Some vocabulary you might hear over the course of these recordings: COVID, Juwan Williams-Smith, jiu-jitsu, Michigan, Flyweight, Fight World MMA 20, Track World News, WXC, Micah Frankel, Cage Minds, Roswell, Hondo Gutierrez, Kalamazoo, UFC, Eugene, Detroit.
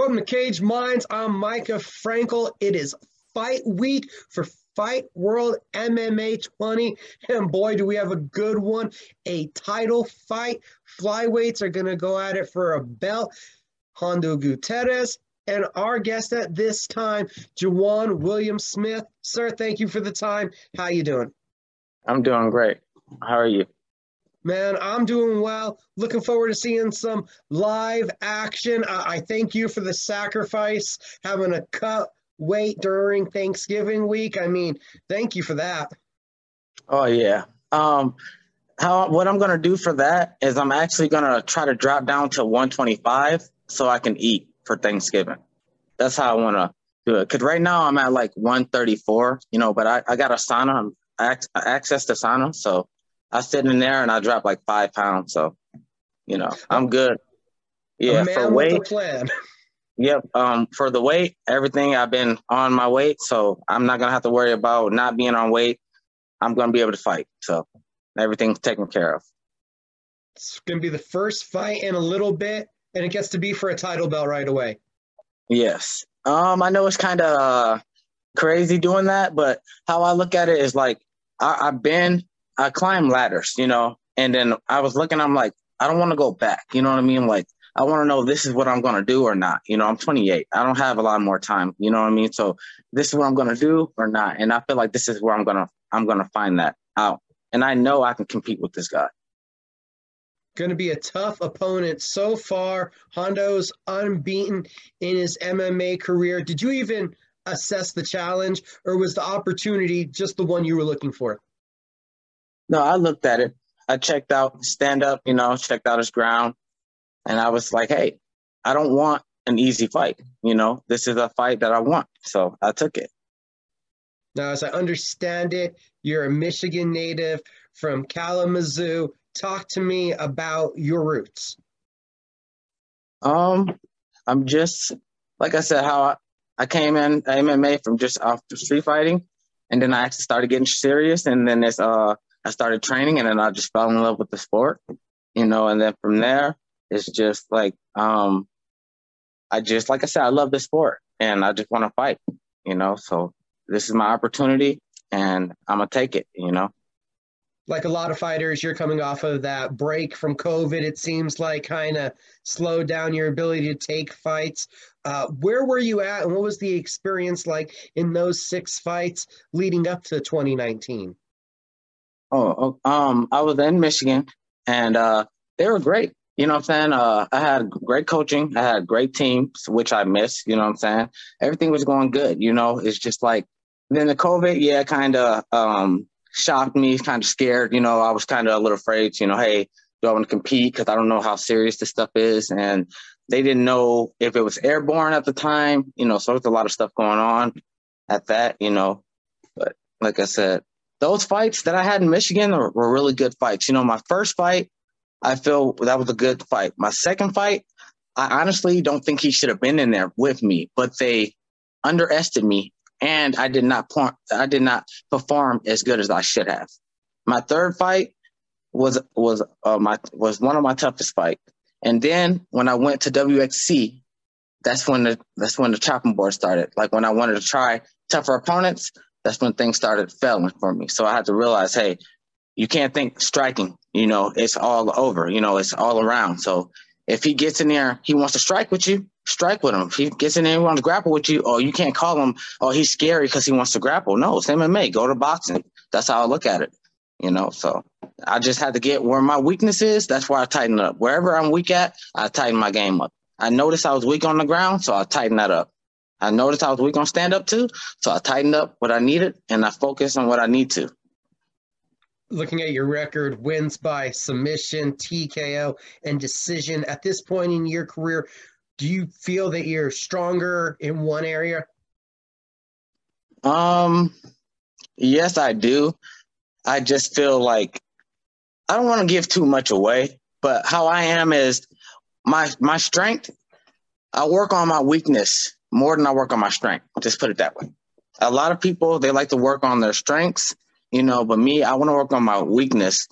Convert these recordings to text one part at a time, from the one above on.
Welcome to Cage Minds. I'm Micah Frankel. It is fight week for Fight World MMA 20, and boy, do we have a good one. A title fight. Flyweights are going to go at it for a belt. Hondo Gutierrez and our guest at this time, Juwan Williams-Smith. Sir, thank you for the time. How you doing? I'm doing great. How are you? Man, I'm doing well. Looking forward to seeing some live action. I thank you for the sacrifice, having a cut weight during Thanksgiving week. I mean, thank you for that. Oh, yeah. What I'm going to do for that is I'm actually going to try to drop down to 125 so I can eat for Thanksgiving. That's how I want to do it. Because right now I'm at like 134, you know, but I got a sauna. I access the sauna, so I sit in there and I drop like 5 pounds. So, you know, I'm good. Yeah, for weight. Yep. For the weight, everything, I've been on my weight, so I'm not going to have to worry about not being on weight. I'm going to be able to fight. So everything's taken care of. It's going to be the first fight in a little bit, and it gets to be for a title belt right away. Yes. I know it's kind of crazy doing that, but how I look at it is like I climb ladders, you know, and then I was looking, I'm like, I don't want to go back. You know what I mean? Like, I want to know this is what I'm going to do or not. You know, I'm 28. I don't have a lot more time. You know what I mean? So this is what I'm going to do or not. And I feel like this is where I'm going to find that out. And I know I can compete with this guy. Going to be a tough opponent so far. Hondo's unbeaten in his MMA career. Did you even assess the challenge, or was the opportunity just the one you were looking for? No, I looked at it. I checked out stand-up, you know, checked out his ground. And I was like, hey, I don't want an easy fight. You know, this is a fight that I want. So I took it. Now, as I understand it, you're a Michigan native from Kalamazoo. Talk to me about your roots. I'm just, like I said, how I came in MMA from just off the street fighting. And then I actually started getting serious. And then I started training, and then I just fell in love with the sport, you know. And then from there, it's just like, like I said, I love this sport and I just want to fight, you know. So this is my opportunity and I'm going to take it, you know. Like a lot of fighters, you're coming off of that break from COVID. It seems like kind of slowed down your ability to take fights. Where were you at, and what was the experience like in those 6 fights leading up to 2019? Oh, I was in Michigan, and they were great. You know what I'm saying? I had great coaching. I had great teams, which I missed. You know what I'm saying? Everything was going good. You know, it's just like, then the COVID, yeah, kind of shocked me, kind of scared. You know, I was kind of a little afraid, you know, hey, do I want to compete? Because I don't know how serious this stuff is. And they didn't know if it was airborne at the time, you know, so there's a lot of stuff going on at that, you know. But like I said, those fights that I had in Michigan were really good fights. You know, my first fight, I feel that was a good fight. My second fight, I honestly don't think he should have been in there with me, but they underestimated me, and I did not perform as good as I should have. My third fight was one of my toughest fights. And then when I went to WXC, that's when the chopping board started. Like, when I wanted to try tougher opponents, that's when things started failing for me. So I had to realize, hey, you can't think striking, you know, it's all over, you know, it's all around. So if he gets in there, he wants to strike with you, strike with him. If he gets in there, he wants to grapple with you, or you can't call him, oh, he's scary because he wants to grapple. No, it's MMA, go to boxing. That's how I look at it, you know. So I just had to get where my weakness is. That's where I tighten up. Wherever I'm weak at, I tighten my game up. I noticed I was weak on the ground, so I tighten that up. I noticed I was weak on stand-up too, so I tightened up what I needed, and I focused on what I need to. Looking at your record, wins by submission, TKO, and decision. At this point in your career, do you feel that you're stronger in one area? Yes, I do. I just feel like I don't want to give too much away, but how I am is my strength, I work on my weakness more than I work on my strength. Just put it that way. A lot of people, they like to work on their strengths, you know, but me, I want to work on my weakness,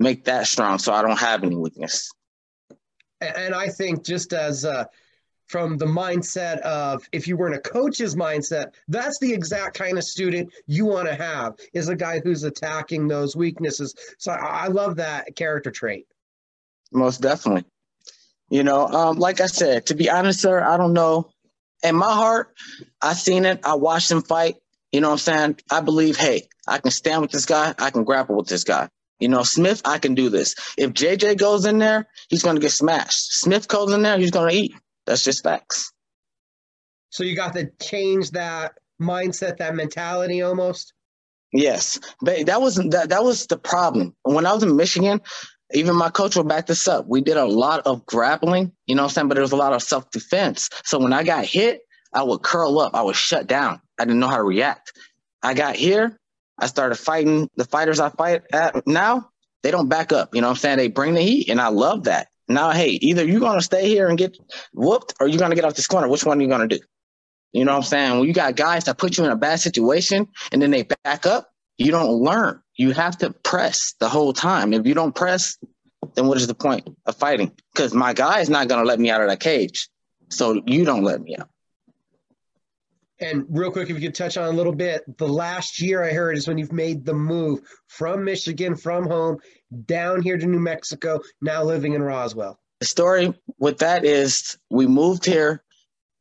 make that strong so I don't have any weakness. And I think just as from the mindset of, if you were in a coach's mindset, that's the exact kind of student you want to have, is a guy who's attacking those weaknesses. So I love that character trait. Most definitely. You know, like I said, to be honest, sir, I don't know. In my heart, I seen it. I watched him fight. You know what I'm saying? I believe, hey, I can stand with this guy. I can grapple with this guy. You know, Smith, I can do this. If JJ goes in there, he's going to get smashed. Smith goes in there, he's going to eat. That's just facts. So you got to change that mindset, that mentality almost? Yes. But that was the problem. When I was in Michigan, even my coach will back this up. We did a lot of grappling, you know what I'm saying? But there was a lot of self-defense. So when I got hit, I would curl up. I would shut down. I didn't know how to react. I got here. I started fighting. The fighters I fight at now, they don't back up. You know what I'm saying? They bring the heat, and I love that. Now, hey, either you're going to stay here and get whooped or you're going to get off this corner. Which one are you going to do? You know what I'm saying? When you got guys that put you in a bad situation and then they back up, you don't learn. You have to press the whole time. If you don't press, then what is the point of fighting? Because my guy is not going to let me out of that cage. So you don't let me out. And real quick, if you could touch on a little bit, the last year I heard is when you've made the move from Michigan, from home, down here to New Mexico, now living in Roswell. The story with that is we moved here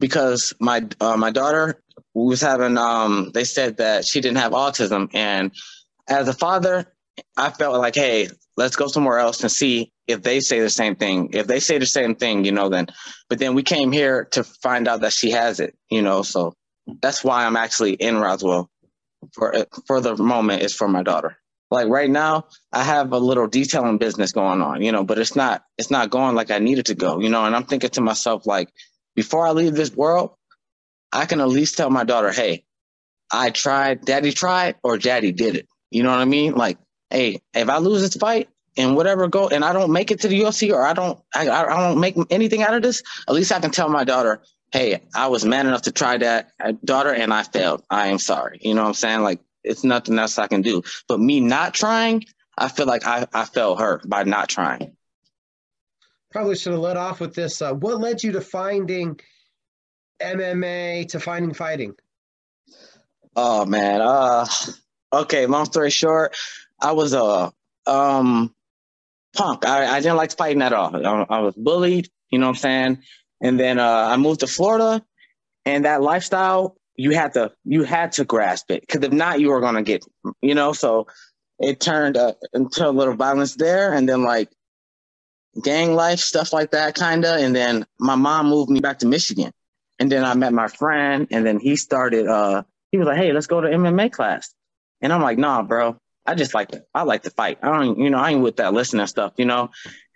because my daughter was having, they said that she didn't have autism. And as a father, I felt like, hey, let's go somewhere else and see if they say the same thing. If they say the same thing, you know, then. But then we came here to find out that she has it, you know, so. That's why I'm actually in Roswell for the moment is for my daughter. Like right now, I have a little detailing business going on, you know, but it's not going like I need it to go, you know, and I'm thinking to myself, like, before I leave this world, I can at least tell my daughter, hey, I tried, daddy tried, or daddy did it. You know what I mean? Like, hey, if I lose this fight and whatever go and I don't make it to the UFC or I don't make anything out of this, at least I can tell my daughter, hey, I was man enough to try that, daughter, and I failed. I am sorry. You know what I'm saying? Like, it's nothing else I can do. But me not trying, I feel like I failed her by not trying. Probably should have let off with this. What led you to finding MMA, to finding fighting? Oh, man. Okay, long story short, I was a punk. I didn't like fighting at all. I was bullied, you know what I'm saying? And then I moved to Florida, and that lifestyle, you had to grasp it, because if not, you were going to get, you know, so it turned into a little violence there. And then like gang life, stuff like that, kind of. And then my mom moved me back to Michigan, and then I met my friend, and then he started, he was like, hey, let's go to MMA class. And I'm like, nah, bro, I like to fight. I ain't with that listening stuff, you know?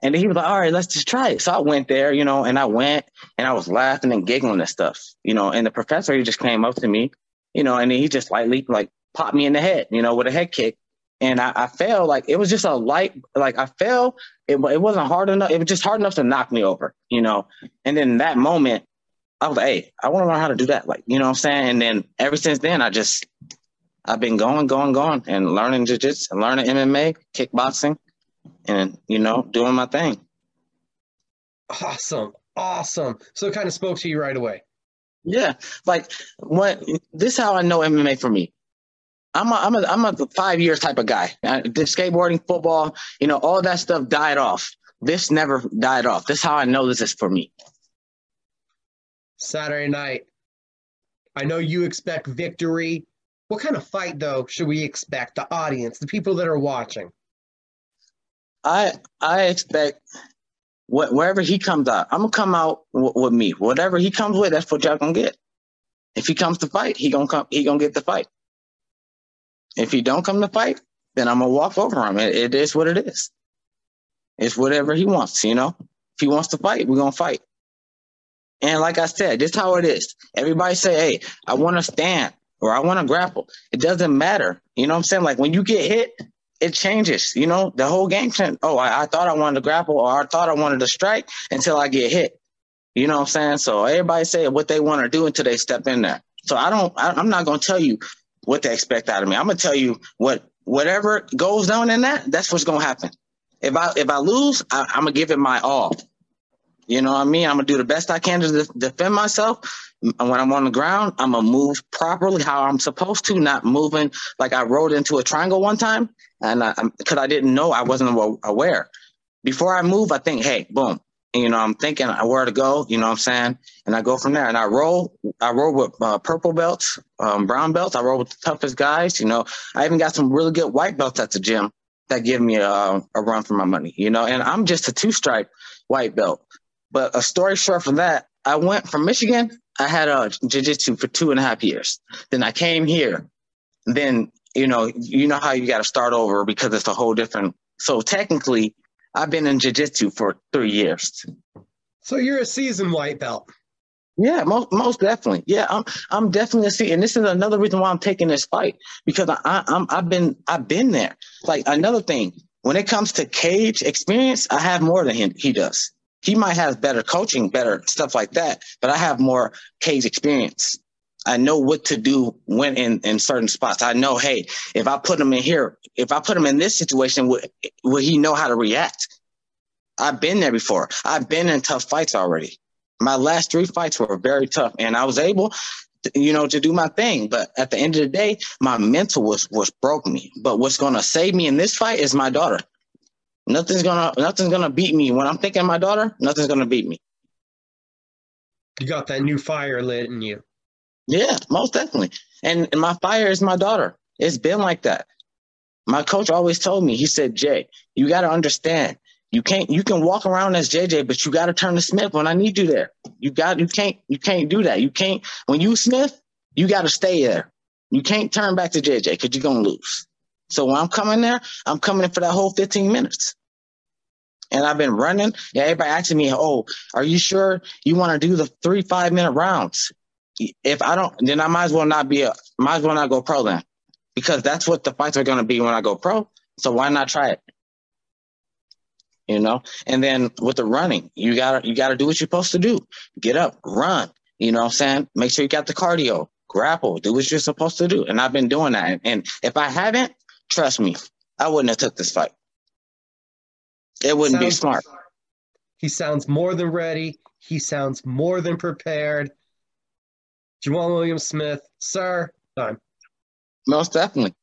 And he was like, all right, let's just try it. So I went there, you know, and I went and I was laughing and giggling and stuff, you know, and the professor, he just came up to me, you know, and he just lightly like popped me in the head, you know, with a head kick. And I fell, like, it was just a light, like I fell. It wasn't hard enough. It was just hard enough to knock me over, you know? And then that moment I was like, hey, I want to learn how to do that. Like, you know what I'm saying? And then ever since then, I've been going and learning jiu-jitsu and learning MMA, kickboxing. And, you know, doing my thing. Awesome. So it kind of spoke to you right away. Yeah. Like, this is how I know MMA for me. I'm a 5 years type of guy. Did skateboarding, football, you know, all that stuff died off. This never died off. This is how I know this is for me. Saturday night. I know you expect victory. What kind of fight, though, should we expect? The audience, the people that are watching. I expect wherever he comes out, I'm going to come out with me. Whatever he comes with, that's what y'all going to get. If he comes to fight, he going to get the fight. If he don't come to fight, then I'm going to walk over him. It is what it is. It's whatever he wants, you know. If he wants to fight, we're going to fight. And like I said, this is how it is. Everybody say, hey, I want to stand or I want to grapple. It doesn't matter. You know what I'm saying? Like when you get hit, it changes, you know, the whole game plan. Oh, I thought I wanted to grapple or I thought I wanted to strike until I get hit. You know what I'm saying? So everybody say what they want to do until they step in there. So I'm not going to tell you what they expect out of me. I'm going to tell you whatever goes on in that's what's going to happen. If I lose, I'm going to give it my all. You know what I mean? I'm going to do the best I can to defend myself. And when I'm on the ground, I'm going to move properly how I'm supposed to, not moving. Like I rolled into a triangle one time, and because I didn't know, I wasn't aware. Before I move, I think, hey, boom. And, you know, I'm thinking where to go, you know what I'm saying? And I go from there. And I roll with purple belts, brown belts. I roll with the toughest guys. You know, I even got some really good white belts at the gym that give me a run for my money, you know. And I'm just a two-stripe white belt. But a story short from that, I went from Michigan. I had a jiu-jitsu for 2.5 years. Then I came here. Then, you know how you got to start over because it's a whole different. So technically, I've been in jiu-jitsu for 3 years. So you're a seasoned white belt. Yeah, most definitely. Yeah, I'm definitely a seasoned. And this is another reason why I'm taking this fight, because I've been there. Like another thing, when it comes to cage experience, I have more than he does. He might have better coaching, better stuff like that, but I have more cage experience. I know what to do when in certain spots. I know, hey, if I put him in here, if I put him in this situation, will he know how to react? I've been there before. I've been in tough fights already. My last 3 fights were very tough, and I was able to, to do my thing. But at the end of the day, my mental was broke me. But what's going to save me in this fight is my daughter. Nothing's gonna beat me. When I'm thinking of my daughter, nothing's gonna beat me. You got that new fire lit in you. Yeah, most definitely. And my fire is my daughter. It's been like that. My coach always told me, he said, Jay, you got to understand. You can walk around as JJ, but you got to turn to Smith when I need you there. You can't do that. You can't, when you Smith, you got to stay there. You can't turn back to JJ because you're going to lose. So when I'm coming there, I'm coming in for that whole 15 minutes. And I've been running. Yeah, everybody asking me, oh, are you sure you want to do the 3 5-minute rounds? If I don't, then I might as well not be go pro then, because that's what the fights are going to be when I go pro. So why not try it? You know, and then with the running, you gotta do what you're supposed to do. Get up, run. You know what I'm saying? Make sure you got the cardio, grapple, do what you're supposed to do. And I've been doing that. And if I haven't, trust me, I wouldn't have took this fight. It wouldn't be smart. He sounds more than ready. He sounds more than prepared. Juwan Williams-Smith, sir, done. Most definitely.